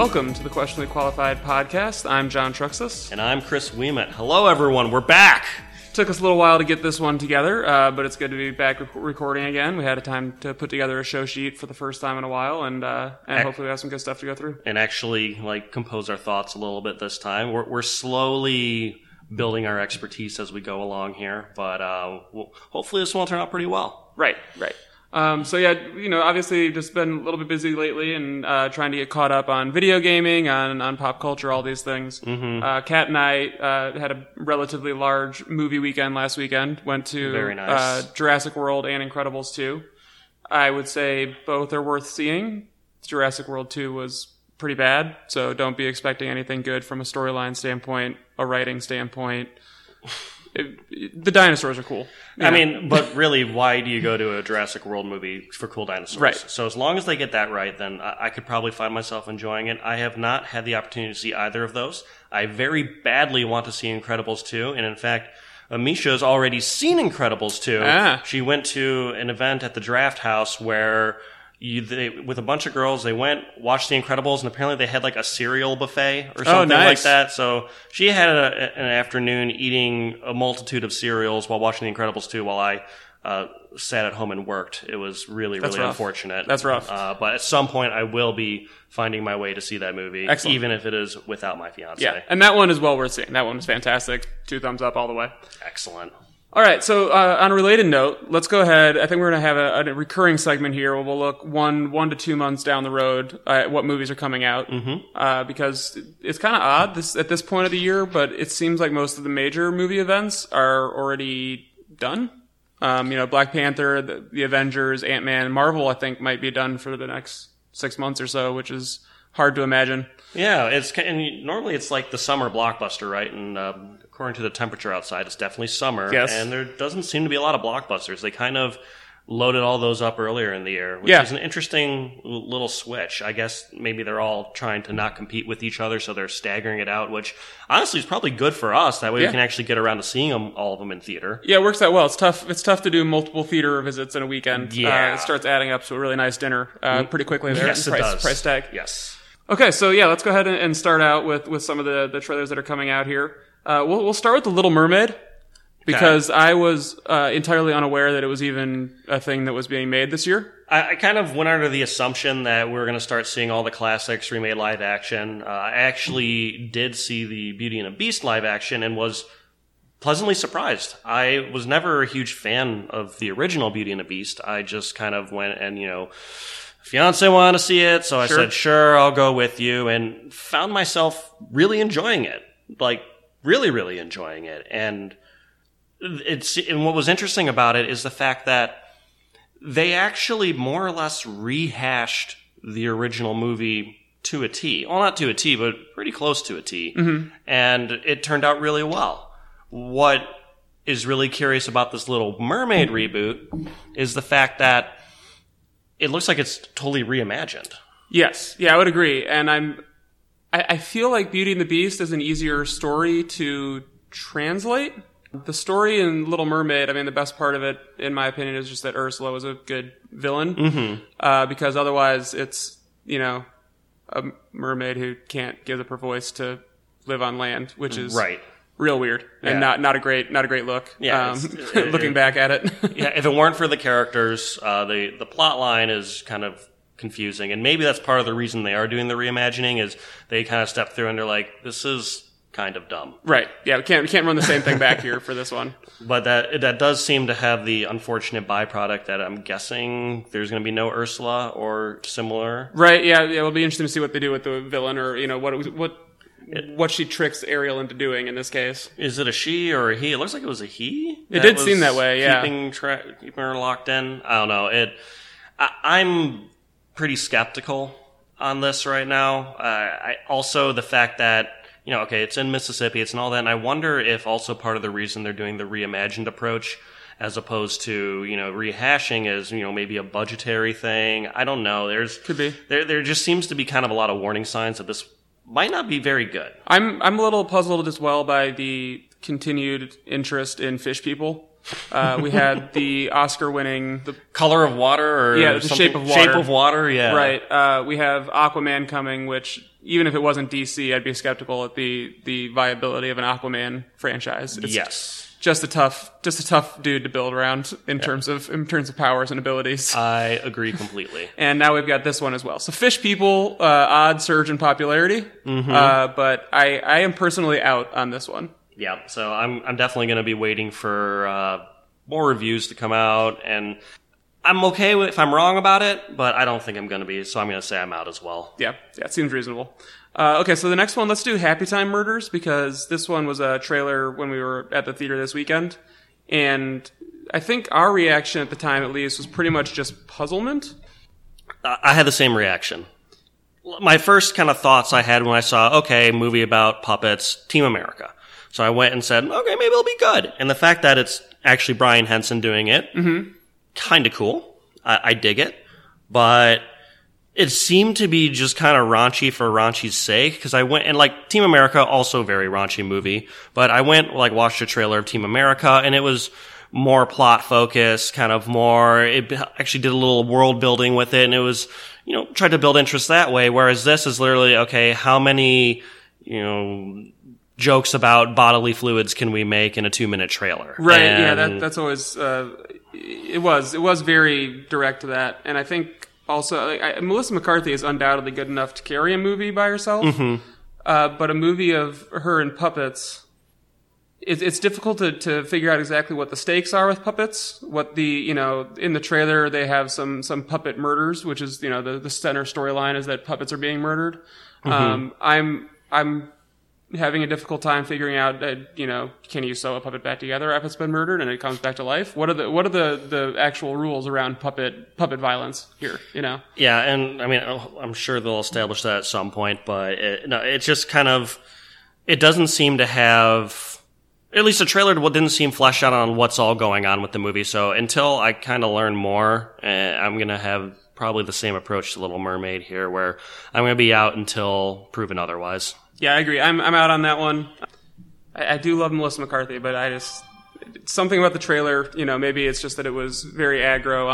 Welcome to the Questionably Qualified podcast. I'm John Truxess. And I'm Chris Wiemann. Hello, everyone. We're back. Took us a little while to get this one together, but it's good to be back recording again. We had a time to put together a show sheet for the first time in a while, and hopefully we have some good stuff to go through. And actually, compose our thoughts a little bit this time. We're slowly building our expertise as we go along here, but hopefully this one will turn out pretty well. Right. Obviously just been a little bit busy lately and trying to get caught up on video gaming, on pop culture, all these things. Mm-hmm. Kat and I had a relatively large movie weekend last weekend. Went to Very nice. Jurassic World and Incredibles 2. I would say both are worth seeing. Jurassic World 2 was pretty bad, so don't be expecting anything good from a storyline standpoint, a writing standpoint. The dinosaurs are cool. I mean, but really, why do you go to a Jurassic World movie for cool dinosaurs? Right. So as long as they get that right, then I could probably find myself enjoying it. I have not had the opportunity to see either of those. I very badly want to see Incredibles 2, and in fact, Amisha has already seen Incredibles 2. Ah. She went to an event at the Draft House where... with a bunch of girls, they went, watched The Incredibles, and apparently they had like a cereal buffet or something like that. So she had an afternoon eating a multitude of cereals while watching The Incredibles 2 while I sat at home and worked. It was really, really unfortunate. That's rough. But at some point, I will be finding my way to see that movie, even if it is without my fiance. Yeah, and that one is well worth seeing. That one was fantastic. 2 thumbs up all the way. Excellent. All right, so on a related note, let's go ahead. I think we're going to have a recurring segment here where we'll look one to 2 months down the road at what movies are coming out, because it's kind of odd at this point of the year, but it seems like most of the major movie events are already done. Black Panther, the Avengers, Ant-Man, and Marvel, I think, might be done for the next 6 months or so, which is hard to imagine. Yeah, and normally it's like the summer blockbuster, right? And... according to the temperature outside, it's definitely summer. Yes. And there doesn't seem to be a lot of blockbusters. They kind of loaded all those up earlier in the year, which is an interesting little switch. I guess maybe they're all trying to not compete with each other, so they're staggering it out, which honestly is probably good for us. That way we can actually get around to seeing all of them in theater. Yeah, it works out well. It's tough to do multiple theater visits in a weekend. Yeah. It starts adding up to a really nice dinner pretty quickly there. Yes, it does. Price tag. Yes. Okay, so yeah, let's go ahead and start out with some of the trailers that are coming out here. We'll start with The Little Mermaid, because I was entirely unaware that it was even a thing that was being made this year. I kind of went under the assumption that we were going to start seeing all the classics remade live action. I actually did see the Beauty and the Beast live action and was pleasantly surprised. I was never a huge fan of the original Beauty and the Beast. I just kind of went and, fiance wanted to see it, so I said, sure, I'll go with you, and found myself really enjoying it. Really, really enjoying it. And what was interesting about it is the fact that they actually more or less rehashed the original movie to a T. Well, not to a T, but pretty close to a T. Mm-hmm. And it turned out really well. What is really curious about this Little Mermaid reboot is the fact that it looks like it's totally reimagined. Yes. Yeah, I would agree. And I feel like Beauty and the Beast is an easier story to translate. The story in Little Mermaid, the best part of it, in my opinion, is just that Ursula was a good villain. Mm-hmm. Because otherwise it's, a mermaid who can't give up her voice to live on land, which is real weird and not a great look. Yeah, looking back at it. Yeah, if it weren't for the characters, the plot line is kind of confusing, and maybe that's part of the reason they are doing the reimagining is they kind of step through and they're like, this is kind of dumb. Right. Yeah, we can't run the same thing back here for this one. But that does seem to have the unfortunate byproduct that I'm guessing there's going to be no Ursula or similar. Right, yeah, it'll be interesting to see what they do with the villain, or what she tricks Ariel into doing in this case. Is it a she or a he? It looks like it was a he. It did seem that way, yeah. Keeping her locked in. I don't know. I'm pretty skeptical on this right now. Also, the fact that, it's in Mississippi, it's in all that, and I wonder if also part of the reason they're doing the reimagined approach as opposed to, rehashing is, maybe a budgetary thing. I don't know. Could be. There just seems to be kind of a lot of warning signs that this might not be very good. I'm a little puzzled as well by the continued interest in fish people. We had the Oscar-winning... The Color of Water or The Shape of Water. Shape of Water, yeah. Right. We have Aquaman coming, which even if it wasn't DC, I'd be skeptical at the viability of an Aquaman franchise. It's just a tough dude to build around in terms of powers and abilities. I agree completely. And now we've got this one as well. So Fish People, odd surge in popularity, but I am personally out on this one. Yeah, so I'm definitely going to be waiting for more reviews to come out, and I'm okay with if I'm wrong about it, but I don't think I'm going to be, so I'm going to say I'm out as well. Yeah, it seems reasonable. Okay, so the next one, let's do Happy Time Murders, because this one was a trailer when we were at the theater this weekend, and I think our reaction at the time, at least, was pretty much just puzzlement. I had the same reaction. My first kind of thoughts I had when I saw, okay, movie about puppets, Team America. So I went and said, okay, maybe it'll be good. And the fact that it's actually Bryan Henson doing it, kind of cool. I dig it. But it seemed to be just kind of raunchy for raunchy's sake, because I went and, like, Team America, also very raunchy movie, but I went, like, watched a trailer of Team America, and it was more plot focused, kind of more, it actually did a little world building with it, and it was, you know, tried to build interest that way, whereas this is literally, okay, how many, you know, jokes about bodily fluids can we make in a 2-minute trailer? Right, and yeah, that's always, it was very direct to that, and I think also, Melissa McCarthy is undoubtedly good enough to carry a movie by herself, but a movie of her and puppets, it's difficult to figure out exactly what the stakes are with puppets, what the, you know, in the trailer they have some puppet murders, which is, you know, the center storyline is that puppets are being murdered. I'm having a difficult time figuring out, you know, can you sew a puppet back together after it's been murdered and it comes back to life? What are the actual rules around puppet violence here? You know. Yeah, and I mean, I'm sure they'll establish that at some point, but it's just kind of, it doesn't seem to have, at least the trailer didn't seem fleshed out on what's all going on with the movie. So until I kind of learn more, I'm gonna have probably the same approach to Little Mermaid here, where I'm gonna be out until proven otherwise. Yeah, I agree. I'm out on that one. I do love Melissa McCarthy, but I just, something about the trailer, you know, maybe it's just that it was very aggro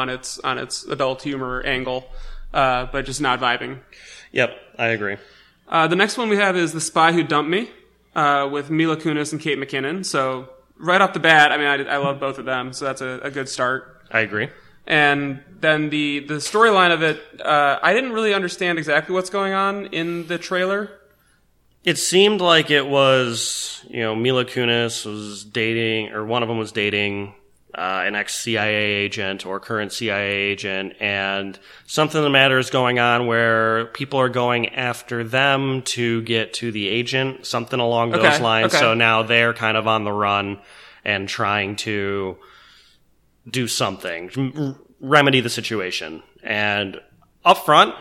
on its adult humor angle, but just not vibing. Yep, I agree. The next one we have is The Spy Who Dumped Me, with Mila Kunis and Kate McKinnon. So right off the bat, I mean, I love both of them, so that's a good start. I agree. And then the storyline of it, I didn't really understand exactly what's going on in the trailer. It seemed like it was, you know, Mila Kunis was dating, or one of them was dating an ex-CIA agent or current CIA agent, and something of the matter is going on where people are going after them to get to the agent, something along those lines. Okay. So now they're kind of on the run and trying to do something, remedy the situation. And up front,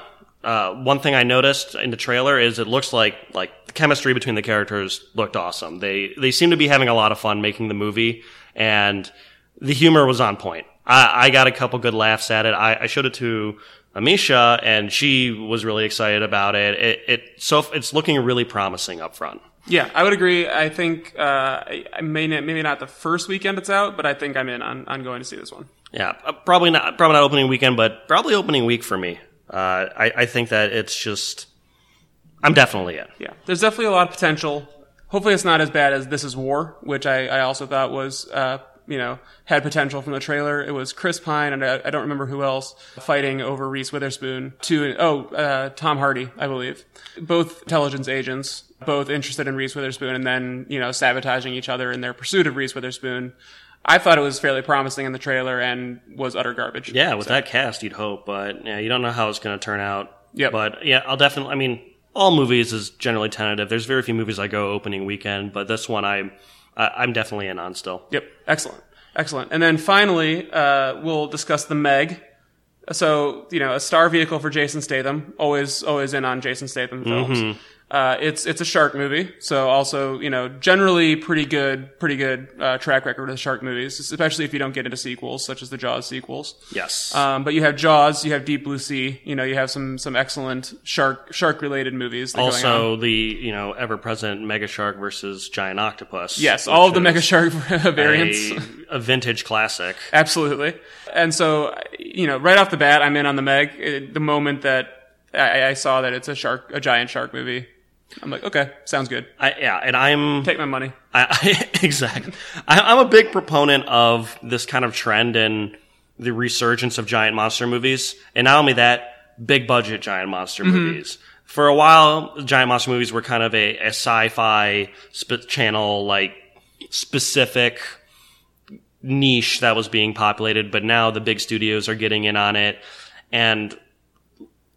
one thing I noticed in the trailer is it looks like the chemistry between the characters looked awesome. They seem to be having a lot of fun making the movie, and the humor was on point. I got a couple good laughs at it. I showed it to Amisha, and she was really excited about it. So it's looking really promising up front. Yeah, I would agree. I think I may maybe not the first weekend it's out, but I think I'm in on going to see this one. Yeah, probably not opening weekend, but probably opening week for me. I think that it's just, I'm definitely in. Yeah, there's definitely a lot of potential. Hopefully it's not as bad as This Is War, which I also thought was, you know, had potential from the trailer. It was Chris Pine and I don't remember who else fighting over Reese Witherspoon Tom Hardy, I believe. Both intelligence agents, both interested in Reese Witherspoon and then, you know, sabotaging each other in their pursuit of Reese Witherspoon. I thought it was fairly promising in the trailer and was utter garbage. Yeah, with that cast, you'd hope, but yeah, you don't know how it's going to turn out. Yeah, but yeah, I'll definitely. I mean, all movies is generally tentative. There's very few movies I go opening weekend, but this one I'm definitely in on still. Yep, excellent. And then finally, we'll discuss The Meg. So, you know, a star vehicle for Jason Statham. Always in on Jason Statham films. Mm-hmm. It's a shark movie, so also, you know, generally pretty good track record with shark movies, especially if you don't get into sequels such as the Jaws sequels. Yes. But you have Jaws, you have Deep Blue Sea, you know, you have some excellent shark related movies. Also, the, you know, ever present mega shark versus giant octopus. Yes, all of the mega shark variants. A vintage classic. Absolutely. And so, you know, right off the bat, I'm in on The Meg. The moment that I saw that it's a giant shark movie. I'm like, okay, sounds good. Take my money. Exactly. I'm a big proponent of this kind of trend and the resurgence of giant monster movies. And not only that, big budget giant monster movies. For a while, giant monster movies were kind of a sci-fi channel, like, specific niche that was being populated. But now the big studios are getting in on it. And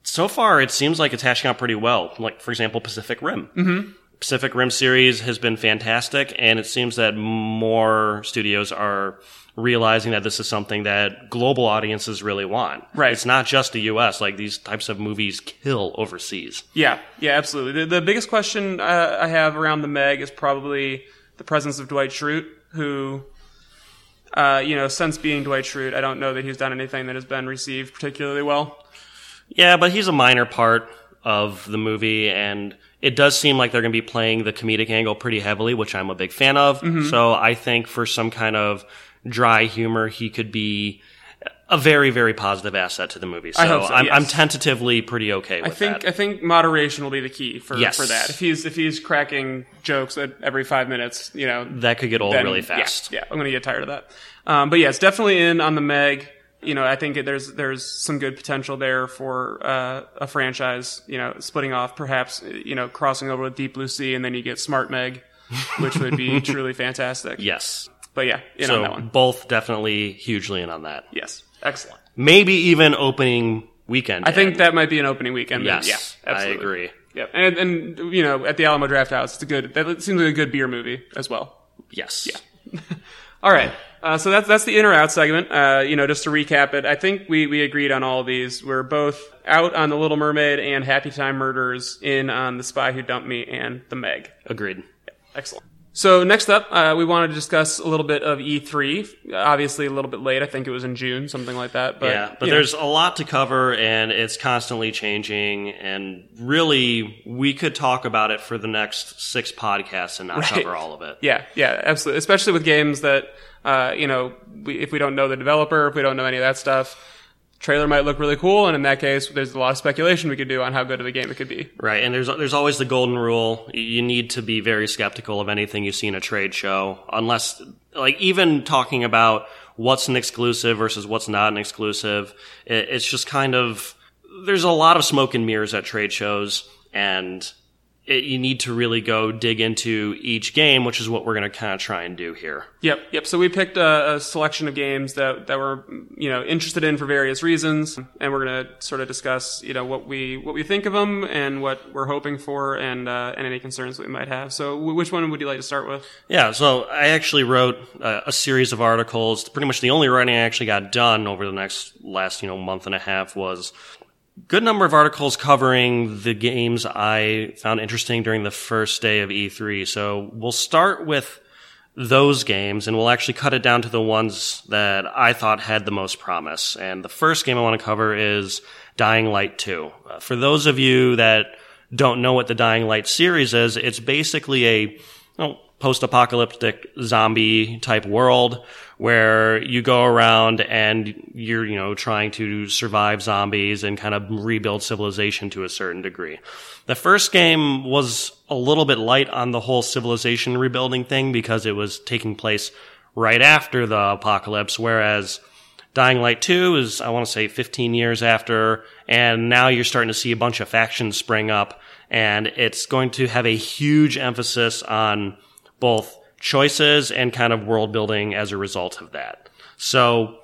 so far, it seems like it's hashing out pretty well. Like, for example, Pacific Rim. Mm-hmm. Pacific Rim series has been fantastic, and it seems that more studios are realizing that this is something that global audiences really want. Right. It's not just the U.S. Like, these types of movies kill overseas. Yeah, yeah, absolutely. The biggest question I have around The Meg is probably the presence of Dwight Schrute, who... since being Dwight Schrute, I don't know that he's done anything that has been received particularly well. Yeah, but he's a minor part of the movie, and it does seem like they're going to be playing the comedic angle pretty heavily, which I'm a big fan of. Mm-hmm. So I think for some kind of dry humor, he could be a very, very positive asset to the movie. So, I hope so, yes. I'm tentatively pretty okay with that. I think moderation will be the key for that. If he's cracking jokes at every 5 minutes, that could get old really fast. Yeah, I'm going to get tired of that. But yeah, it's definitely in on The Meg. I think there's some good potential there for a franchise, splitting off, perhaps, crossing over with Deep Blue Sea, and then you get Smart Meg, which would be truly fantastic. Yes. But yeah, on that one. Both definitely hugely in on that. Yes. Excellent. Maybe even opening weekend. I think that might be an opening weekend. Yes. Yeah, absolutely. I agree. Yeah. And at the Alamo Drafthouse, it seems like a good beer movie as well. Yes. Yeah. All right. So that's the in or out segment. Just to recap it, I think we agreed on all of these. We're both out on The Little Mermaid and Happy Time Murders, in on The Spy Who Dumped Me and The Meg. Agreed. Yeah, excellent. So next up, we wanted to discuss a little bit of E3. Obviously a little bit late. I think it was in June, something like that. But, yeah, but there's a lot to cover, and it's constantly changing. And really, we could talk about it for the next 6 podcasts and not cover all of it. Yeah, absolutely. Especially with games that, if we don't know the developer, if we don't know any of that stuff, trailer might look really cool, and in that case, there's a lot of speculation we could do on how good of a game it could be. Right, and there's always the golden rule. You need to be very skeptical of anything you see in a trade show, unless, even talking about what's an exclusive versus what's not an exclusive, it's just kind of... There's a lot of smoke and mirrors at trade shows, and you need to really go dig into each game, which is what we're going to kind of try and do here. Yep. So we picked a selection of games that we're interested in for various reasons, and we're going to sort of discuss what we think of them and what we're hoping for, and any concerns that we might have. So which one would you like to start with? Yeah. So I actually wrote a series of articles. Pretty much the only writing I actually got done over the last month and a half was good number of articles covering the games I found interesting during the first day of E3. So we'll start with those games, and we'll actually cut it down to the ones that I thought had the most promise. And the first game I want to cover is Dying Light 2. For those of you that don't know what the Dying Light series is, it's basically a post-apocalyptic zombie type world where you go around and you're, trying to survive zombies and kind of rebuild civilization to a certain degree. The first game was a little bit light on the whole civilization rebuilding thing because it was taking place right after the apocalypse, whereas Dying Light 2 is, I want to say, 15 years after, and now you're starting to see a bunch of factions spring up, and it's going to have a huge emphasis on both choices and kind of world building as a result of that. So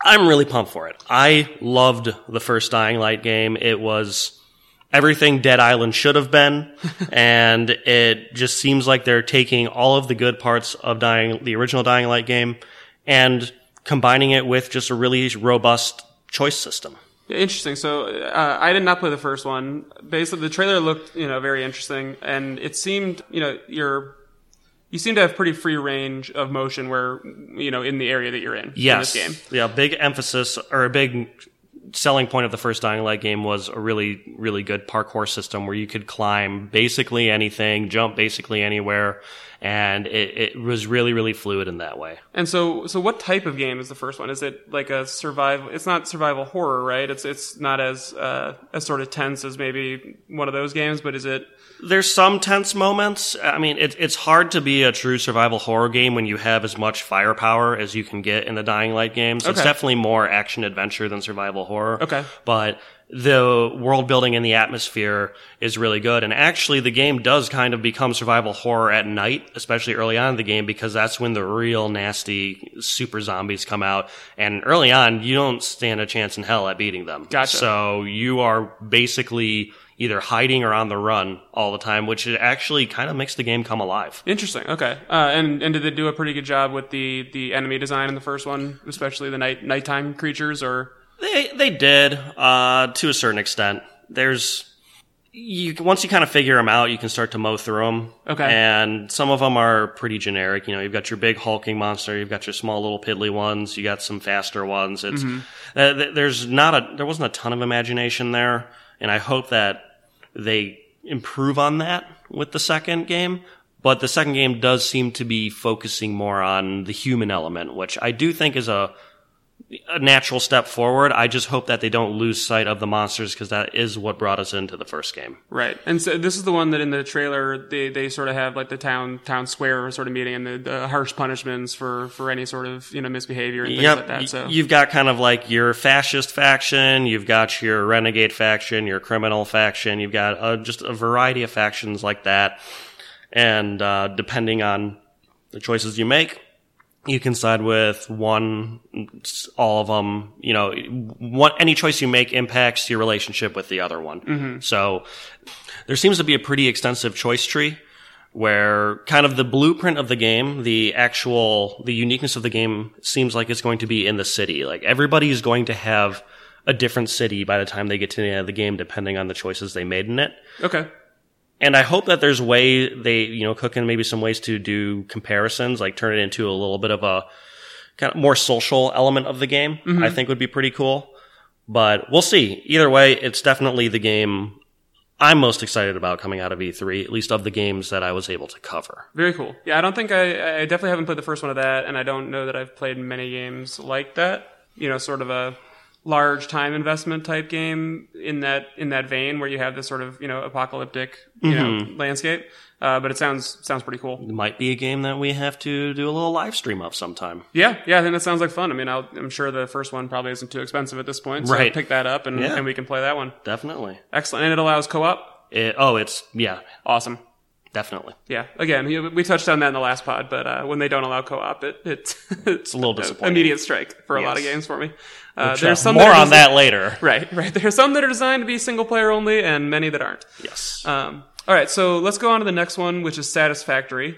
I'm really pumped for it. I loved the first Dying Light game. It was everything Dead Island should have been. And it just seems like they're taking all of the good parts of the original Dying Light game and combining it with just a really robust choice system. Interesting. So I did not play the first one. Basically, the trailer looked, very interesting. And it seemed, you seem to have pretty free range of motion where, in the area that you're in. Yes. In this game. Yeah, big emphasis, or a big selling point of the first Dying Light game was a really, really good parkour system where you could climb basically anything, jump basically anywhere, and it was really, really fluid in that way. And so what type of game is the first one? Is it like a survival? It's not survival horror, right? It's not as sort of tense as maybe one of those games, but is it? There's some tense moments. I mean, it's hard to be a true survival horror game when you have as much firepower as you can get in the Dying Light games. Okay. It's definitely more action-adventure than survival horror. Okay. But the world building and the atmosphere is really good. And actually, the game does kind of become survival horror at night, especially early on in the game, because that's when the real nasty super zombies come out. And early on, you don't stand a chance in hell at beating them. Gotcha. So you are basically either hiding or on the run all the time, which actually kind of makes the game come alive. Interesting. Okay. And did they do a pretty good job with the enemy design in the first one, especially the nighttime creatures? Or they did to a certain extent. Once you kind of figure them out, you can start to mow through them. Okay. And some of them are pretty generic. You know, you've got your big hulking monster, you've got your small little piddly ones, you got some faster ones. It's there wasn't a ton of imagination there, and I hope that they improve on that with the second game. But the second game does seem to be focusing more on the human element, which I do think is a natural step forward. I just hope that they don't lose sight of the monsters, because that is what brought us into the first game. Right. And so this is the one that in the trailer they sort of have like the town square sort of meeting, and the harsh punishments for any sort of, you know, misbehavior and things like that. So you've got kind of like your fascist faction, you've got your renegade faction, your criminal faction, you've got just a variety of factions like that. And depending on the choices you make, you can side with one, all of them. You know, any choice you make impacts your relationship with the other one. Mm-hmm. So there seems to be a pretty extensive choice tree where kind of the blueprint of the game, the uniqueness of the game seems like it's going to be in the city. Like, everybody is going to have a different city by the time they get to the end of the game, depending on the choices they made in it. Okay. And I hope that there's way they, you know, cook in maybe some ways to do comparisons, like turn it into a little bit of a kind of more social element of the game, mm-hmm. I think would be pretty cool. But we'll see. Either way, it's definitely the game I'm most excited about coming out of E3, at least of the games that I was able to cover. Very cool. Yeah, I don't think I definitely haven't played the first one of that, and I don't know that I've played many games like that. You know, sort of a large time investment type game in that vein, where you have this sort of, you know, apocalyptic, you mm-hmm. know, landscape. But it sounds pretty cool. It might be a game that we have to do a little live stream of sometime. Yeah, I think that sounds like fun. I mean, I'm sure the first one probably isn't too expensive at this point, so right. Pick that up and we can play that one. Definitely. Excellent. And it allows co-op? Awesome. Definitely. Yeah. Again, we touched on that in the last pod, but when they don't allow co-op, it's a little disappointing. Immediate strike for a lot of games for me. There's some more on that later. Right. There are some that are designed to be single player only, and many that aren't. Yes. All right. So let's go on to the next one, which is Satisfactory.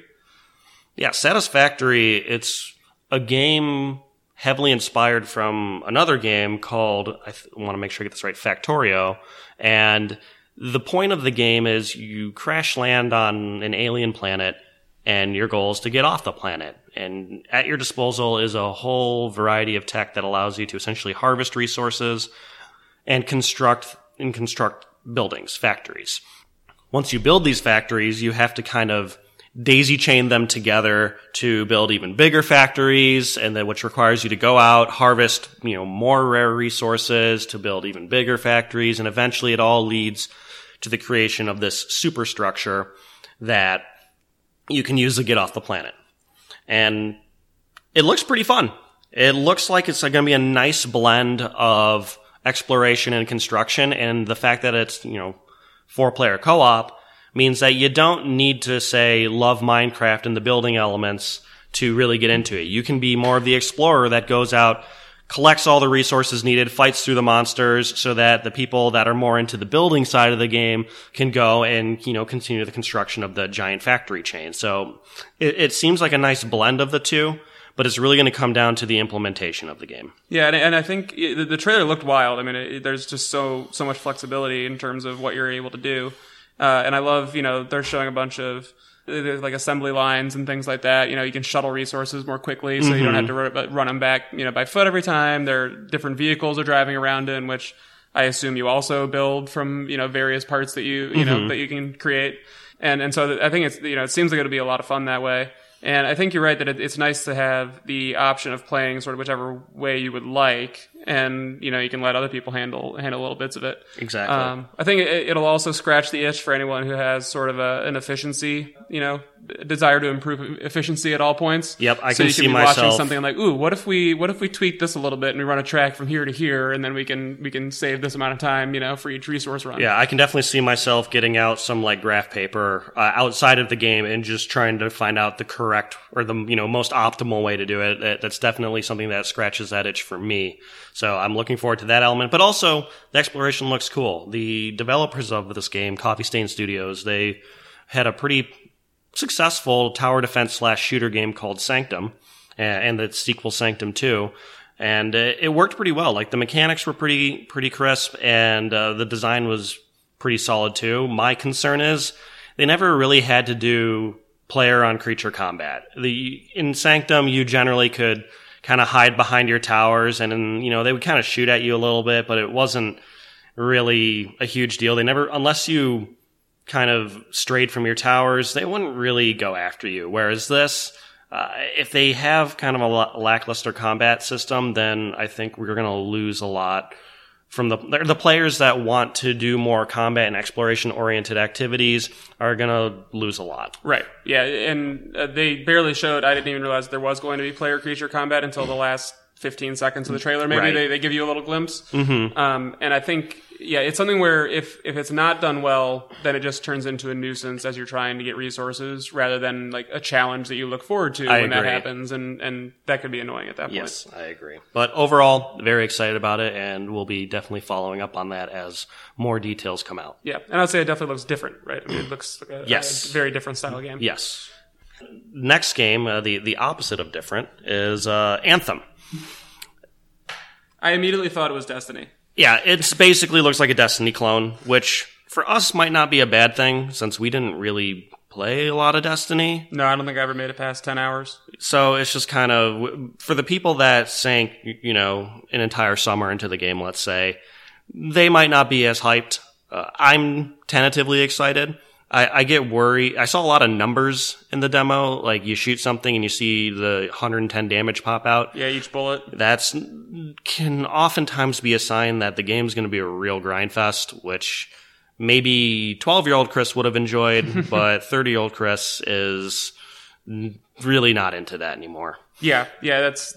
Yeah, Satisfactory. It's a game heavily inspired from another game called, I want to make sure I get this right, Factorio, and the point of the game is you crash land on an alien planet, and your goal is to get off the planet. And at your disposal is a whole variety of tech that allows you to essentially harvest resources and construct buildings, factories. Once you build these factories, you have to kind of daisy chain them together to build even bigger factories, and then which requires you to go out, harvest, you know, more rare resources to build even bigger factories, and eventually it all leads to the creation of this superstructure that you can use to get off the planet. And it looks pretty fun. It looks like it's going to be a nice blend of exploration and construction, and the fact that it's, you know, 4-player co-op means that you don't need to, say, love Minecraft and the building elements to really get into it. You can be more of the explorer that goes out, collects all the resources needed, fights through the monsters, so that the people that are more into the building side of the game can go and, you know, continue the construction of the giant factory chain. So it seems like a nice blend of the two, but it's really going to come down to the implementation of the game. Yeah, and I think the trailer looked wild. I mean, there's just so much flexibility in terms of what you're able to do. And I love, you know, they're showing a bunch of like assembly lines and things like that. You know, you can shuttle resources more quickly, so you don't have to run them back, you know, by foot every time. There are different vehicles are driving around in, which I assume you also build from, you know, various parts that you know, that you can create. And so I think it's, you know, it seems like it'll be a lot of fun that way. And I think you're right that it's nice to have the option of playing sort of whichever way you would like. And, you know, you can let other people handle little bits of it. Exactly. I think it'll also scratch the itch for anyone who has sort of an efficiency, you know, desire to improve efficiency at all points. Yep, I can see myself. So you can be watching something like, ooh, what if we tweak this a little bit and we run a track from here to here, and then we can save this amount of time, you know, for each resource run. Yeah, I can definitely see myself getting out some like graph paper outside of the game and just trying to find out the correct or the, you know, most optimal way to do it. That's definitely something that scratches that itch for me. So I'm looking forward to that element. But also, the exploration looks cool. The developers of this game, Coffee Stain Studios, they had a pretty successful tower defense / shooter game called Sanctum, and the sequel Sanctum 2. And it worked pretty well. Like, the mechanics were pretty crisp, and the design was pretty solid, too. My concern is they never really had to do player-on-creature combat. In Sanctum, you generally could kind of hide behind your towers, and you know, they would kind of shoot at you a little bit, but it wasn't really a huge deal. They never, unless you kind of strayed from your towers, they wouldn't really go after you. Whereas this, if they have kind of a lackluster combat system, then I think we're going to lose a lot from the players that want to do more combat and exploration-oriented activities are going to lose a lot. Right. Yeah, and they barely showed. I didn't even realize there was going to be player-creature combat until the last 15 seconds of the trailer. Maybe they give you a little glimpse. Mm-hmm. And I think, yeah, it's something where if it's not done well, then it just turns into a nuisance as you're trying to get resources rather than like a challenge that you look forward to when that happens. And that could be annoying at that point. Yes, I agree. But overall, very excited about it, and we'll be definitely following up on that as more details come out. Yeah, and I'd say it definitely looks different, right? I mean, it looks like a very different style game. Yes. Next game, the opposite of different, is Anthem. I immediately thought it was Destiny. Yeah, it basically looks like a Destiny clone, which for us might not be a bad thing, since we didn't really play a lot of Destiny. No, I don't think I ever made it past 10 hours. So it's just kind of, for the people that sank, you know, an entire summer into the game, let's say, they might not be as hyped. I'm tentatively excited. I get worried. I saw a lot of numbers in the demo. Like, you shoot something and you see the 110 damage pop out. Yeah, each bullet. That's can oftentimes be a sign that the game's going to be a real grind fest, which maybe 12-year-old Chris would have enjoyed, but 30-year-old Chris is really not into that anymore. Yeah, that's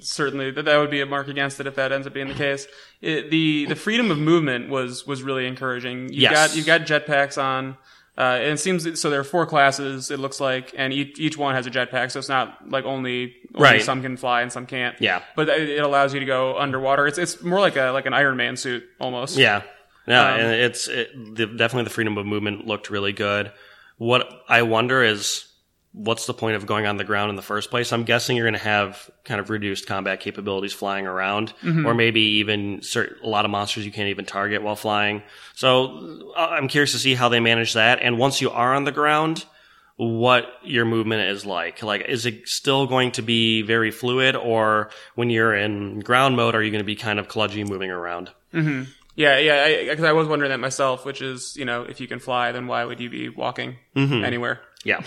certainly that would be a mark against it if that ends up being the case. The freedom of movement was really encouraging. You've got jetpacks on. And it seems, so there are 4 classes, it looks like, and each one has a jetpack, so it's not like only right. Some can fly and some can't. Yeah. But it allows you to go underwater. It's more like an Iron Man suit, almost. Yeah. Yeah, and definitely the freedom of movement looked really good. What I wonder is, what's the point of going on the ground in the first place? I'm guessing you're going to have kind of reduced combat capabilities flying around, or maybe even a lot of monsters you can't even target while flying. So I'm curious to see how they manage that. And once you are on the ground, what your movement is like. Like, is it still going to be very fluid, or when you're in ground mode, are you going to be kind of kludgy moving around? Mm-hmm. Yeah, because I was wondering that myself, which is, you know, if you can fly, then why would you be walking anywhere? Yeah.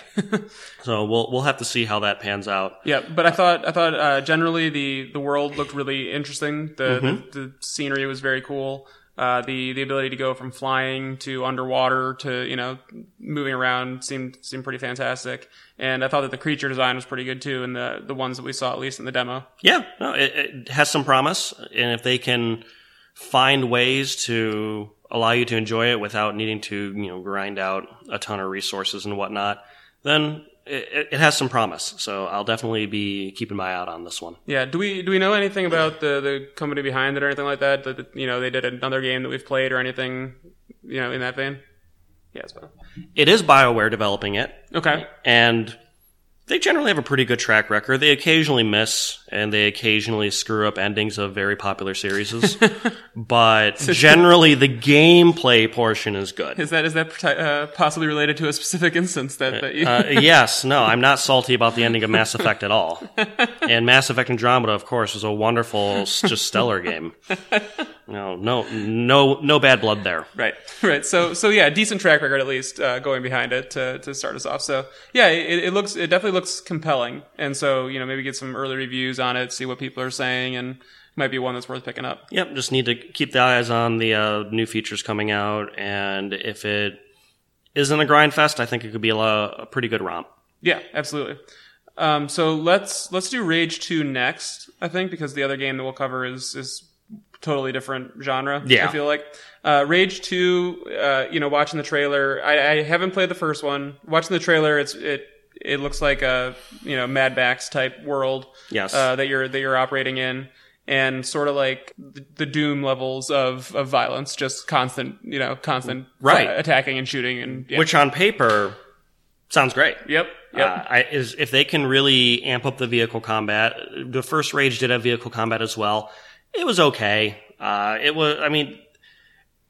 So we'll have to see how that pans out. Yeah, but I thought generally the world looked really interesting. The scenery was very cool. The ability to go from flying to underwater to, you know, moving around seemed pretty fantastic. And I thought that the creature design was pretty good too, and the ones that we saw, at least in the demo. Yeah, no, it has some promise, and if they can find ways to allow you to enjoy it without needing to, you know, grind out a ton of resources and whatnot, then it has some promise. So I'll definitely be keeping my eye out on this one. Yeah. Do we know anything about the company behind it or anything like that? That, you know, they did another game that we've played or anything, you know, in that vein? Yeah, it's BioWare. It is BioWare developing it. Okay. And they generally have a pretty good track record. They occasionally miss, and they occasionally screw up endings of very popular series. But generally, the gameplay portion is good. Is that possibly related to a specific instance that you... Yes. No, I'm not salty about the ending of Mass Effect at all. And Mass Effect Andromeda, of course, is a wonderful, just stellar game. No bad blood there. Right. So yeah, decent track record at least going behind it to start us off. So yeah, it definitely looks compelling, and so maybe get some early reviews on it, see what people are saying, and might be one that's worth picking up. Yep, just need to keep the eyes on the new features coming out, and if it isn't a grind fest, I think it could be a pretty good romp. Yeah, absolutely. So let's do Rage 2 next, I think, because the other game that we'll cover is totally different genre. Yeah. I feel like Rage 2. Watching the trailer, I haven't played the first one. Watching the trailer, it looks like a Mad Max type world. Yes. That you're operating in, and sort of like the Doom levels of violence, just constant right attacking and shooting, and yeah. Which on paper sounds great. Yep. If they can really amp up the vehicle combat, the first Rage did have vehicle combat as well. It was okay.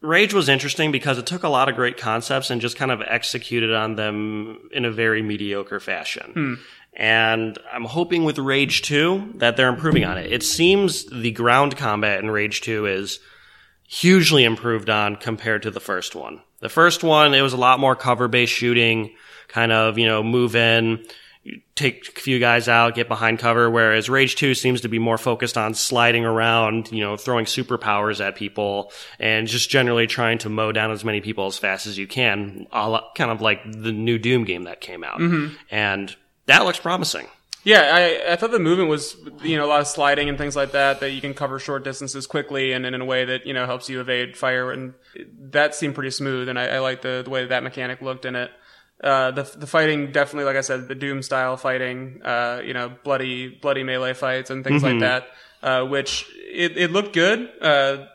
Rage was interesting because it took a lot of great concepts and just kind of executed on them in a very mediocre fashion. And I'm hoping with Rage 2 that they're improving on it. It seems the ground combat in Rage 2 is hugely improved on compared to the first one. The first one, it was a lot more cover-based shooting, kind of, move in, take a few guys out, get behind cover, whereas Rage 2 seems to be more focused on sliding around, throwing superpowers at people, and just generally trying to mow down as many people as fast as you can, kind of like the new Doom game that came out. Mm-hmm. And that looks promising. Yeah, I thought the movement was, a lot of sliding and things like that you can cover short distances quickly and in a way that, helps you evade fire, and that seemed pretty smooth, and I liked the way that mechanic looked in it. The fighting, definitely, like I said, the Doom style fighting, bloody melee fights and things mm-hmm. like that, which it looked good.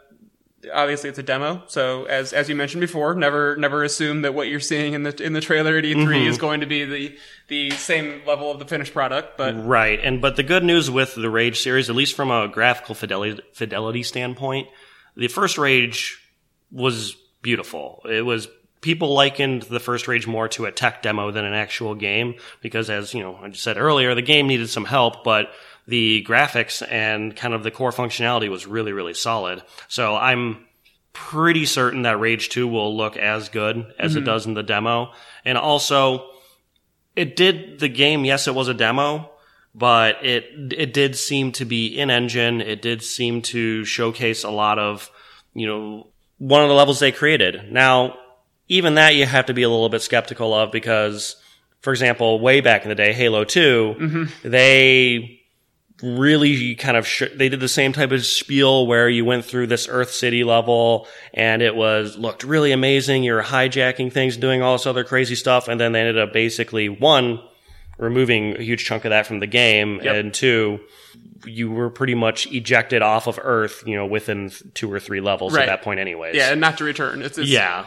Obviously it's a demo, so as you mentioned before, never assume that what you're seeing in the trailer at E3 mm-hmm. is going to be the same level of the finished product. But right, but the good news with the Rage series, at least from a graphical fidelity standpoint, the first Rage was beautiful. It was. People likened the first Rage more to a tech demo than an actual game because, as I just said earlier, the game needed some help, but the graphics and kind of the core functionality was really, really solid. So I'm pretty certain that Rage 2 will look as good as mm-hmm. it does in the demo. And also, it did the game. Yes, it was a demo, but it did seem to be in-engine. It did seem to showcase a lot of, one of the levels they created. Now, even that you have to be a little bit skeptical of because, for example, way back in the day, Halo 2, mm-hmm. they really kind of... they did the same type of spiel where you went through this Earth City level and it looked really amazing. You're hijacking things, doing all this other crazy stuff, and then they ended up basically, one, removing a huge chunk of that from the game, yep. and two... you were pretty much ejected off of Earth, within 2 or 3 levels right. at that point anyways. Yeah, and not to return. Yeah.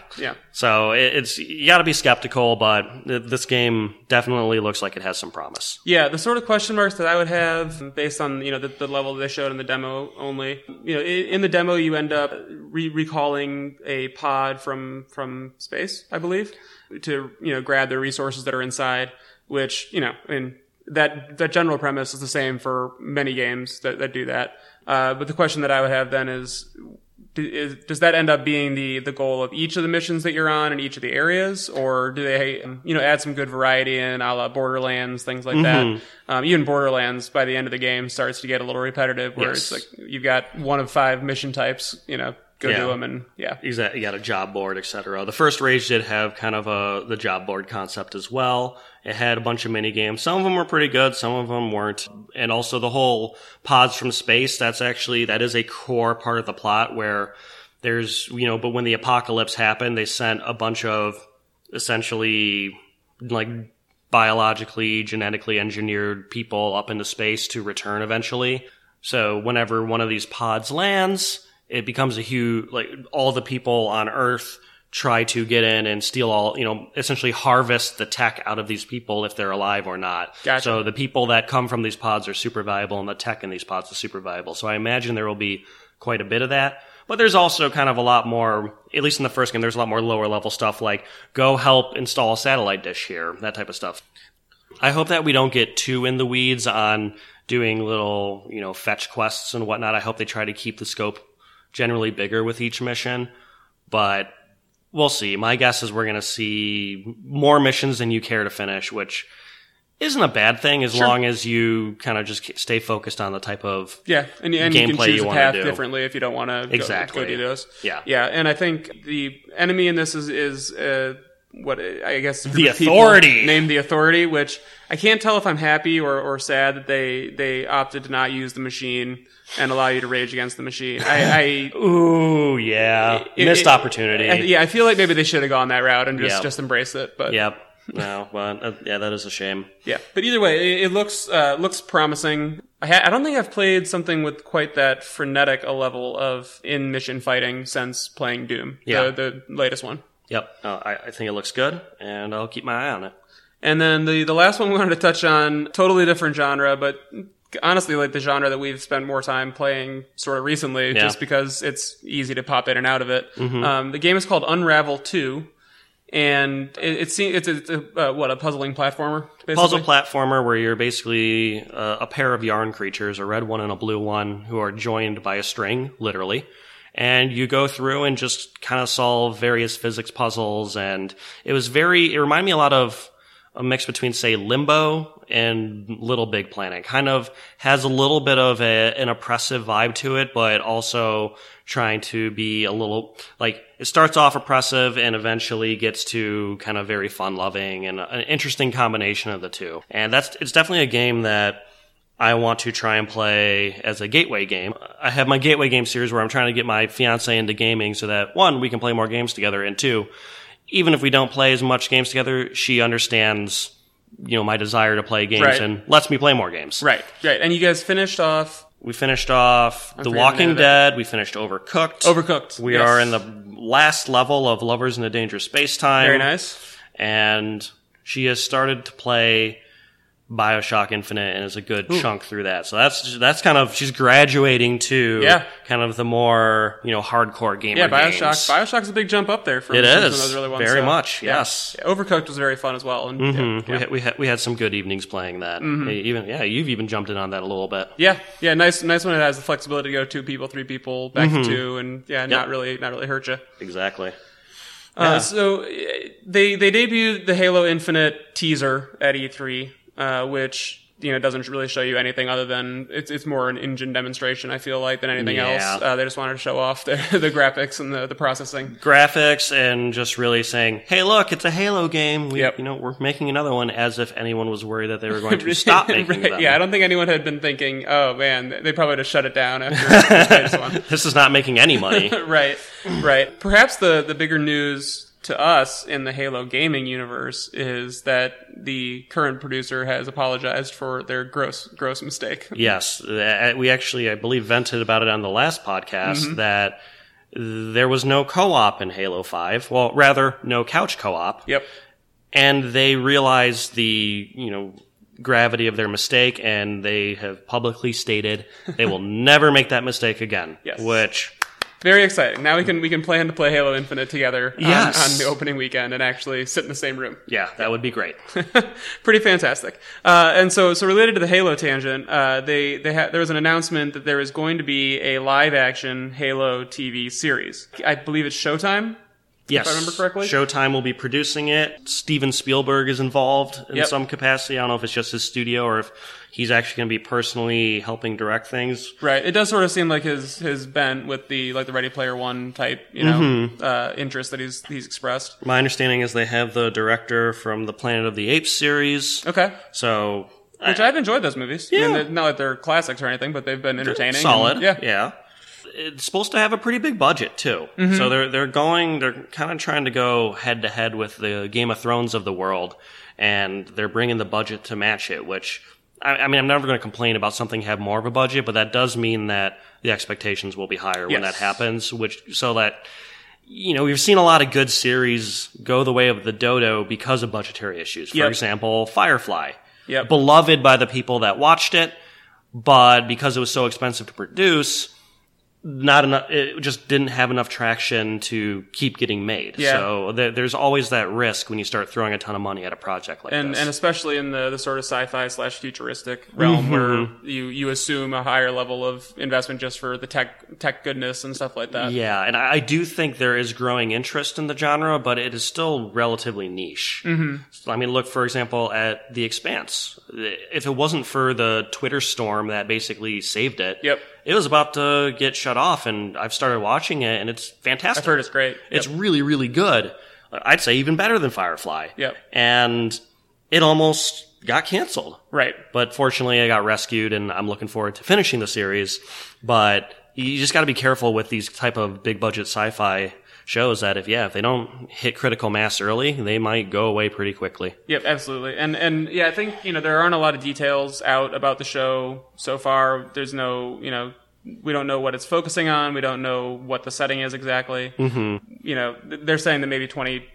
So it's you got to be skeptical, but this game definitely looks like it has some promise. Yeah, the sort of question marks that I would have based on, the level they showed in the demo only. In the demo, you end up recalling a pod from space, I believe, to, grab the resources that are inside, which, that general premise is the same for many games that do that. But the question that I would have then is does that end up being the goal of each of the missions that you're on in each of the areas? Or do they, add some good variety in, a la Borderlands, things like mm-hmm. that? Even Borderlands, by the end of the game, starts to get a little repetitive where yes. it's like you've got 1 of 5 mission types, go yeah. to them and yeah. Exactly. You got a job board, etc. The first Rage did have kind of the job board concept as well. It had a bunch of mini games. Some of them were pretty good, some of them weren't. And also the whole pods from space, that is a core part of the plot where there's, but when the apocalypse happened, they sent a bunch of essentially like biologically, genetically engineered people up into space to return eventually. So whenever one of these pods lands, it becomes all the people on Earth try to get in and steal all, you know, essentially harvest the tech out of these people if they're alive or not. Gotcha. So the people that come from these pods are super valuable, and the tech in these pods is super valuable. So I imagine there will be quite a bit of that. But there's also kind of a lot more, at least in the first game, there's a lot more lower level stuff like go help install a satellite dish here, that type of stuff. I hope that we don't get too in the weeds on doing little, you know, fetch quests and whatnot. I hope they try to keep the scope generally bigger with each mission, but we'll see. My guess is we're going to see more missions than you care to finish, which isn't a bad thing as long as you kind of just stay focused on the type of and gameplay you want to do. You can choose a path differently if you don't want to go do those. Yeah, and I think the enemy in this is what I guess the Authority, named the Authority, which I can't tell if I'm happy or sad that they opted to not use the machine and allow you to rage against the machine. I ooh yeah, missed opportunity. I feel like maybe they should have gone that route and just embrace it. But yep. No, well, that is a shame. Yeah, but either way, it looks promising. I don't think I've played something with quite that frenetic a level of in-mission fighting since playing Doom, the latest one. Yep, I think it looks good, and I'll keep my eye on it. And then the last one we wanted to touch on, totally different genre, but honestly, like the genre that we've spent more time playing sort of recently, just because it's easy to pop in and out of it. Mm-hmm. The game is called Unravel 2. And it's a puzzling platformer, basically? Puzzle platformer where you're basically a pair of yarn creatures, a red one and a blue one, who are joined by a string, literally. And you go through and just kind of solve various physics puzzles. And it reminded me a lot of a mix between, say, Limbo and Little Big Planet. Kind of has a little bit of an oppressive vibe to it, but also trying to be a little, like, it starts off oppressive and eventually gets to kind of very fun-loving and an interesting combination of the two. And it's definitely a game that I want to try and play as a gateway game. I have my gateway game series where I'm trying to get my fiancé into gaming so that, one, we can play more games together, and two, even if we don't play as much games together, she understands, you know, my desire to play games and lets me play more games. Right. And you guys finished off... We finished off The Walking Dead. We finished Overcooked. We are in the last level of Lovers in a Dangerous Space-Time. Very nice. And she has started to play BioShock Infinite and is a good chunk through that. So that's kind of, she's graduating to kind of the more, you know, hardcore gamer games. BioShock's a big jump up there for it is those early ones, very much. Yes. Yeah, Overcooked was very fun as well. And we had some good evenings playing that. Mm-hmm. You've even jumped in on that a little bit. Yeah, nice when it has the flexibility to go 2 people, 3 people, back to 2, and not really hurt you. Exactly. So they debuted the Halo Infinite teaser at E3. Which, you know, doesn't really show you anything other than it's more an engine demonstration, I feel like, than anything else. They just wanted to show off the graphics and the processing. Graphics and just really saying, hey, look, it's a Halo game. You know, we're making another one, as if anyone was worried that they were going to stop making them. Yeah, I don't think anyone had been thinking, oh, man, they probably would have shut it down after this one. This is not making any money. Right. Perhaps the bigger news to us in the Halo gaming universe is that the current producer has apologized for their gross mistake. Yes. We actually, I believe, vented about it on the last podcast that there was no co-op in Halo 5. Well, rather, no couch co-op. Yep. And they realized the, you know, gravity of their mistake, and they have publicly stated they will never make that mistake again. Yes. Which... very exciting. Now we can plan to play Halo Infinite together on the opening weekend and actually sit in the same room. Yeah, that would be great. Pretty fantastic. And so related to the Halo tangent, there was an announcement that there is going to be a live-action Halo TV series. I believe it's Showtime, if I remember correctly. Showtime will be producing it. Steven Spielberg is involved in some capacity. I don't know if it's just his studio or if he's actually going to be personally helping direct things. Right. It does sort of seem like his bent with the Ready Player One type, you know, interest that he's expressed. My understanding is they have the director from the Planet of the Apes series. Okay. So, which I've enjoyed those movies. Yeah. I mean, not that they're classics or anything, but they've been entertaining. Solid. Yeah. It's supposed to have a pretty big budget too. Mm-hmm. So they're kind of trying to go head to head with the Game of Thrones of the world, and they're bringing the budget to match it, which, I mean, I'm never going to complain about something have more of a budget, but that does mean that the expectations will be higher when that happens, which so that you know, we've seen a lot of good series go the way of the dodo because of budgetary issues. For example, Firefly. Beloved by the people that watched it, but because it was so expensive to produce, not enough. It just didn't have enough traction to keep getting made. So there's always that risk when you start throwing a ton of money at a project like this. And especially in the sort of sci-fi slash futuristic realm where you assume a higher level of investment just for the tech goodness and stuff like that. Yeah, and I do think there is growing interest in the genre, but it is still relatively niche. So, I mean, look, for example, at The Expanse. If it wasn't for the Twitter storm that basically saved it, it was about to get shut off, and I've started watching it, and it's fantastic. I've heard it's great. It's really, really good. I'd say even better than Firefly. And it almost got canceled. But fortunately, I got rescued, and I'm looking forward to finishing the series. But you just got to be careful with these type of big-budget sci-fi shows that if they don't hit critical mass early, they might go away pretty quickly. And I think, you know, there aren't a lot of details out about the show so far. There's no, you know, we don't know what it's focusing on. We don't know what the setting is exactly. You know, they're saying that maybe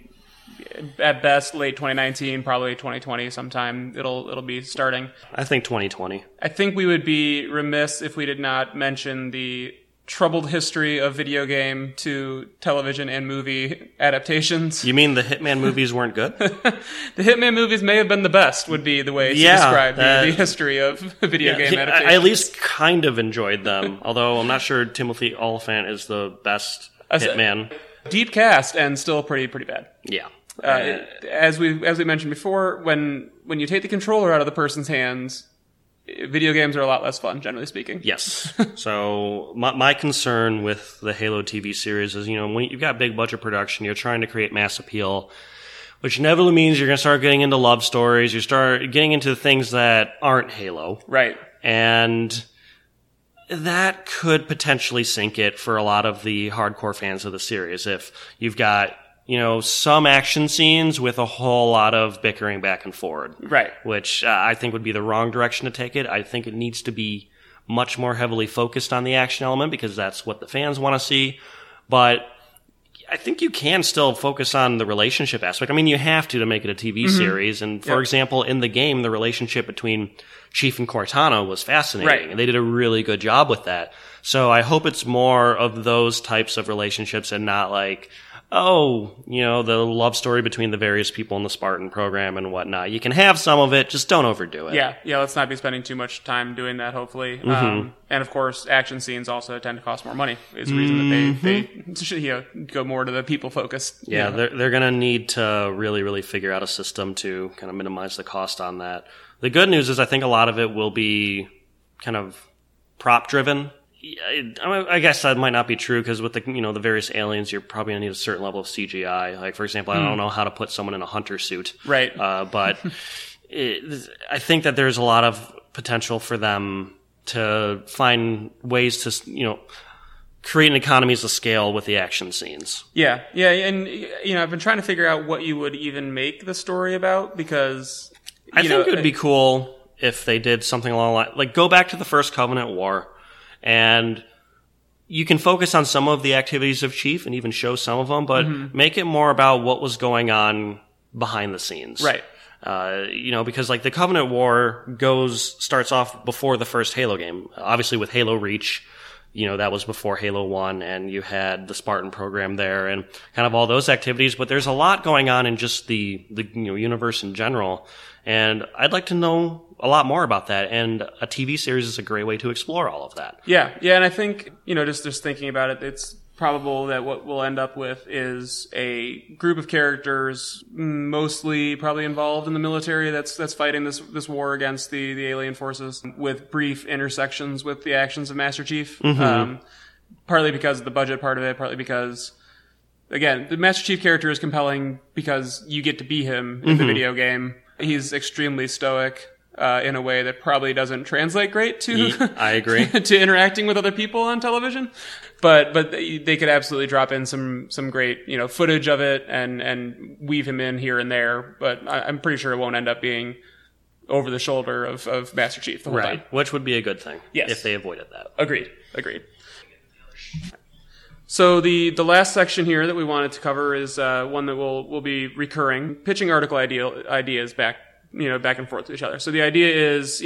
at best, late 2019, probably 2020 sometime, it'll be starting. I think 2020. I think we would be remiss if we did not mention the troubled history of video game to television and movie adaptations. You mean the Hitman movies weren't good? The Hitman movies may have been the best, would be the way to describe the history of video game adaptations. I at least kind of enjoyed them, although I'm not sure Timothy Oliphant is the best Hitman. Deep cast and still pretty bad. As we mentioned before, when you take the controller out of the person's hands, video games are a lot less fun, generally speaking. So my concern with the Halo TV series is, you know, when you've got big budget production, you're trying to create mass appeal, which inevitably means you're going to start getting into love stories. You start getting into things that aren't Halo. And that could potentially sink it for a lot of the hardcore fans of the series if you've got, you know, some action scenes with a whole lot of bickering back and forward. Which I think would be the wrong direction to take it. I think it needs to be much more heavily focused on the action element because that's what the fans want to see. But I think you can still focus on the relationship aspect. I mean, you have to make it a TV series. And for example, in the game, the relationship between Chief and Cortana was fascinating. And they did a really good job with that. So I hope it's more of those types of relationships and not like, oh, you know, the love story between the various people in the Spartan program and whatnot. You can have some of it, just don't overdo it. Let's not be spending too much time doing that, hopefully. And, of course, action scenes also tend to cost more money. It's the reason that they go more to the people-focused. They're going to need to really figure out a system to kind of minimize the cost on that. The good news is I think a lot of it will be kind of prop-driven. I guess that might not be true because with the, you know, the various aliens, you're probably gonna need a certain level of CGI. Like, for example, I don't know how to put someone in a hunter suit, but I think that there's a lot of potential for them to find ways to, you know, create an economies of scale with the action scenes. And you know, I've been trying to figure out what you would even make the story about because I think it would be cool if they did something along like go back to the First Covenant War. And you can focus on some of the activities of Chief and even show some of them, but make it more about what was going on behind the scenes. You know, because like the Covenant War starts off before the first Halo game. Obviously with Halo Reach, you know, that was before Halo 1 and you had the Spartan program there and kind of all those activities. But there's a lot going on in just the you know, universe in general. And I'd like to know a lot more about that, and a TV series is a great way to explore all of that. And I think, you know, just thinking about it, it's probable that what we'll end up with is a group of characters mostly probably involved in the military that's fighting this war against the alien forces, with brief intersections with the actions of Master Chief. Partly because of the budget part of it, partly because, again, the Master Chief character is compelling because you get to be him in the video game. He's extremely stoic in a way that probably doesn't translate great to I agree to interacting with other people on television, but they could absolutely drop in some great, you know, footage of it and weave him in here and there, but I'm pretty sure it won't end up being over the shoulder of Master Chief the whole time, which would be a good thing if they avoided that. Agreed So the last section here that we wanted to cover is one that will be recurring, pitching article ideas back and forth to each other. So the idea is,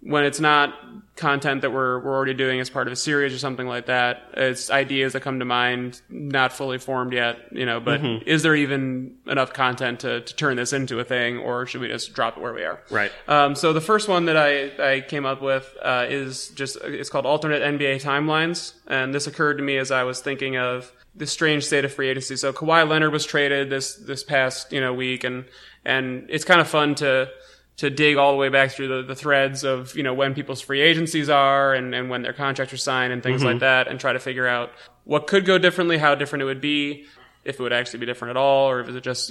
when it's not content that we're already doing as part of a series or something like that, it's ideas that come to mind, not fully formed yet, but is there even enough content to turn this into a thing, or should we just drop it where we are? Right. So the first one that I came up with it's called Alternate NBA Timelines, and this occurred to me as I was thinking of the strange state of free agency. So Kawhi Leonard was traded this past week, and it's kind of fun to dig all the way back through the threads of, when people's free agencies are and when their contracts are signed and things like that, and try to figure out what could go differently, how different it would be, if it would actually be different at all, or if it's just,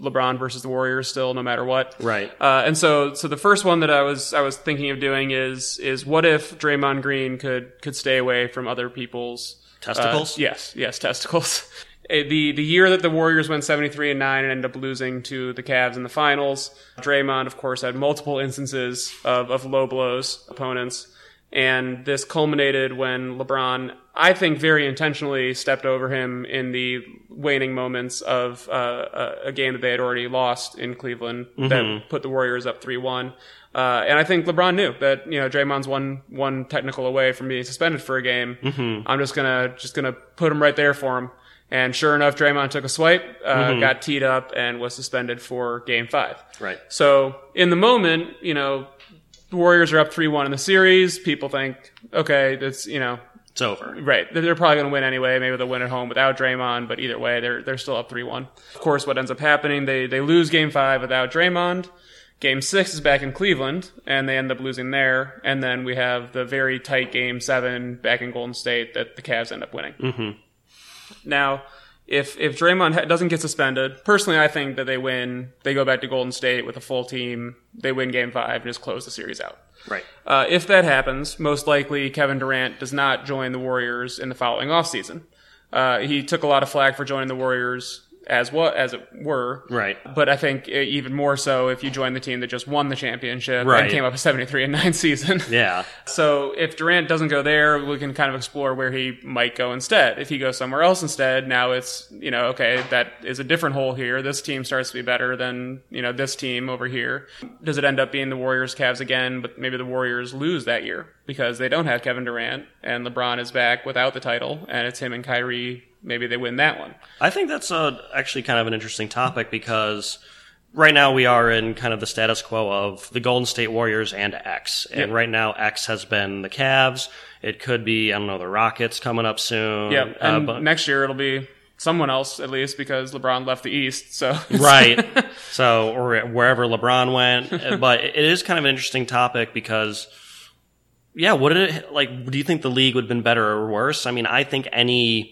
LeBron versus the Warriors still, no matter what. Right. And so the first one that I was thinking of doing is what if Draymond Green could stay away from other people's testicles? Yes, testicles. The year that the Warriors went 73-9 and ended up losing to the Cavs in the finals, Draymond, of course, had multiple instances of low blows opponents. And this culminated when LeBron, I think, very intentionally stepped over him in the waning moments of a game that they had already lost in Cleveland that put the Warriors up 3-1. And I think LeBron knew that, Draymond's one technical away from being suspended for a game. I'm just gonna put him right there for him. And sure enough, Draymond took a swipe, got teed up, and was suspended for Game 5. Right. So in the moment, the Warriors are up 3-1 in the series. People think, okay, that's, it's over. Right. They're probably going to win anyway. Maybe they'll win at home without Draymond, but either way, they're still up 3-1. Of course, what ends up happening, they lose Game 5 without Draymond. Game 6 is back in Cleveland, and they end up losing there. And then we have the very tight Game 7 back in Golden State that the Cavs end up winning. Now, if Draymond doesn't get suspended, personally, I think that they win. They go back to Golden State with a full team. They win Game 5 and just close the series out. Right. If that happens, most likely Kevin Durant does not join the Warriors in the following offseason. He took a lot of flack for joining the Warriors as it were. Right. But I think even more so if you join the team that just won the championship and came up a 73-9 season. Yeah. So if Durant doesn't go there, we can kind of explore where he might go instead. If he goes somewhere else instead, now it's, okay, that is a different hole here. This team starts to be better than, this team over here. Does it end up being the Warriors, Cavs again, but maybe the Warriors lose that year because they don't have Kevin Durant and LeBron is back without the title and it's him and Kyrie. Maybe they win that one. I think that's actually kind of an interesting topic because right now we are in kind of the status quo of the Golden State Warriors and X. And right now X has been the Cavs. It could be, the Rockets coming up soon. Yeah, and next year it'll be someone else at least because LeBron left the East. So right. So or wherever LeBron went. But it is kind of an interesting topic because, do you think the league would have been better or worse? I mean, I think any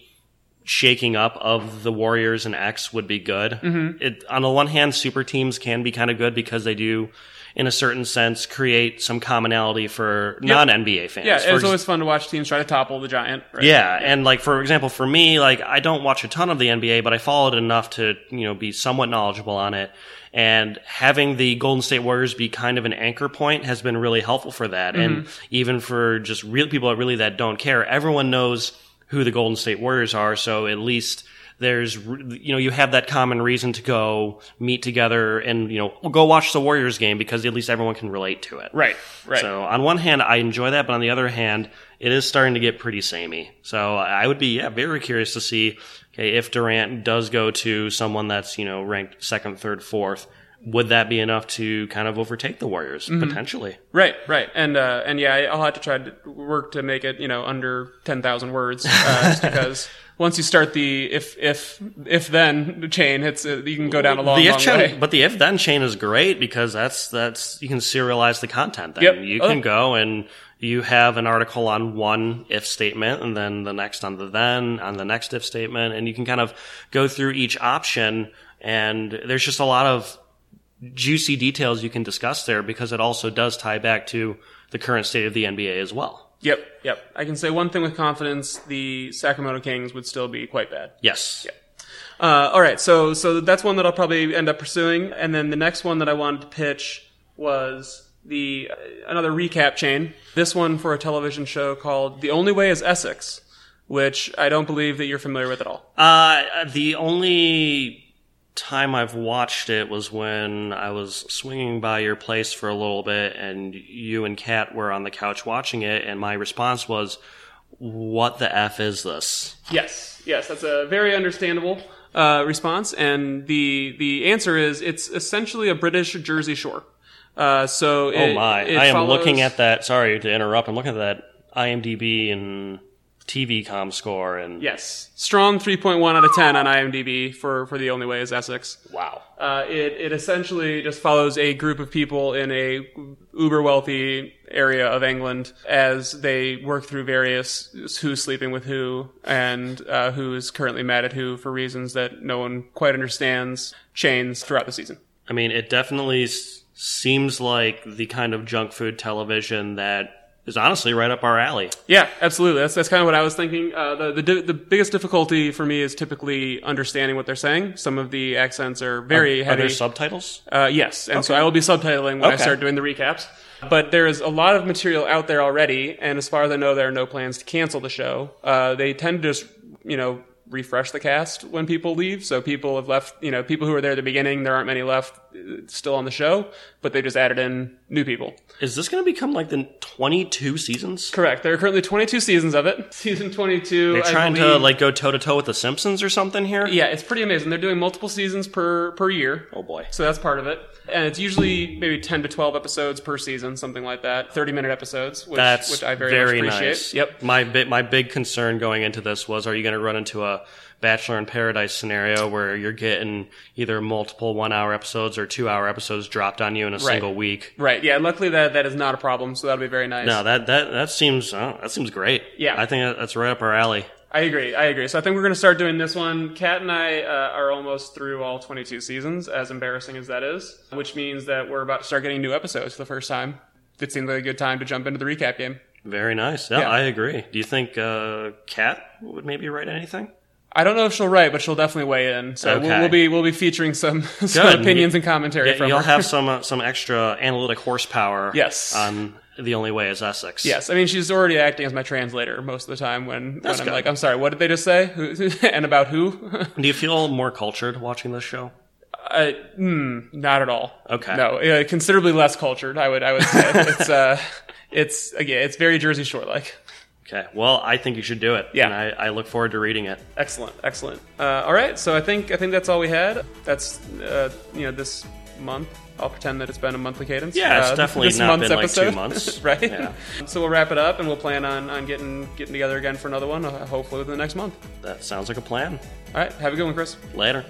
shaking up of the Warriors and X would be good. It, on the one hand, super teams can be kind of good because they do, in a certain sense, create some commonality for non-NBA fans. Yeah, it's always fun to watch teams try to topple the giant. Right? Yeah, and for example, for me, I don't watch a ton of the NBA, but I follow it enough to be somewhat knowledgeable on it. And having the Golden State Warriors be kind of an anchor point has been really helpful for that. And even for just real people that don't care, everyone knows who the Golden State Warriors are, so at least there's, you have that common reason to go meet together and, go watch the Warriors game because at least everyone can relate to it. Right. So on one hand, I enjoy that, but on the other hand, it is starting to get pretty samey. So I would be, very curious to see, okay, if Durant does go to someone that's, ranked second, third, fourth, would that be enough to kind of overtake the Warriors potentially? Right. And I'll have to try to work to make it, under 10,000 words, just because once you start the if then chain, it's you can go down a long way. But the if then chain is great because that's you can serialize the content. Then you can go and you have an article on one if statement and then the next on the then on the next if statement, and you can kind of go through each option. And there's just a lot of juicy details you can discuss there because it also does tie back to the current state of the NBA as well. Yep. I can say one thing with confidence: the Sacramento Kings would still be quite bad. Yes. Yep. All right. So that's one that I'll probably end up pursuing. And then the next one that I wanted to pitch was the another recap chain. This one for a television show called "The Only Way Is Essex." which I don't believe that you're familiar with at all. The only time I've watched it was when I was swinging by your place for a little bit, and you and Kat were on the couch watching it, and my response was, what the F is this? Yes, that's a very understandable response, and the answer is, it's essentially a British Jersey Shore. I am looking at that, sorry to interrupt, I'm looking at that IMDb and TV.com score, and yes, strong 3.1 out of 10 on IMDb for The Only Way is Essex. Wow. It essentially just follows a group of people in a uber wealthy area of England as they work through various who's sleeping with who and who is currently mad at who for reasons that no one quite understands chains throughout the season. I mean, it definitely seems like the kind of junk food television that is honestly right up our alley. Yeah, absolutely. That's kind of what I was thinking. The biggest difficulty for me is typically understanding what they're saying. Some of the accents are very heavy. Are there subtitles? Yes, and okay. So I will be subtitling when I start doing the recaps. But there is a lot of material out there already, and as far as I know, there are no plans to cancel the show. They tend to just, refresh the cast when people leave. So people have left, people who were there at the beginning, there aren't many left still on the show, but they just added in new people. Is this going to become like the 22 seasons? Correct. There are currently 22 seasons of it. Season 22. They're trying to go toe to toe with The Simpsons or something here? Yeah, it's pretty amazing. They're doing multiple seasons per year. Oh boy. So that's part of it. And it's usually maybe 10 to 12 episodes per season, something like that. 30-minute episodes, which I very much appreciate. Nice. Yep. My big concern going into this was, are you going to run into a Bachelor in Paradise scenario where you're getting either multiple 1-hour episodes or 2-hour episodes dropped on you in a single week? Right. Yeah. Luckily, that is not a problem, so that'll be very nice. No, that seems great. Yeah. I think that's right up our alley. I agree. So I think we're going to start doing this one. Kat and I are almost through all 22 seasons, as embarrassing as that is, which means that we're about to start getting new episodes for the first time. It seemed like a good time to jump into the recap game. Very nice. Yeah, I agree. Do you think Kat would maybe write anything? I don't know if she'll write, but she'll definitely weigh in. So we'll be featuring some opinions and commentary from her. You'll have some extra analytic horsepower. Yes. The Only Way is Essex. Yes, I mean, she's already acting as my translator most of the time when I'm like, I'm sorry, what did they just say? And about who? Do you feel more cultured watching this show? Not at all. Okay. No, considerably less cultured, I would say. It's very Jersey Shore-like. Okay, well, I think you should do it. Yeah. And I look forward to reading it. Excellent. All right, so I think that's all we had. That's, this month. I'll pretend that it's been a monthly cadence. Yeah, it's definitely not been episode. Like 2 months. Right? Yeah. So we'll wrap it up, and we'll plan on getting together again for another one, hopefully within the next month. That sounds like a plan. All right, have a good one, Chris. Later.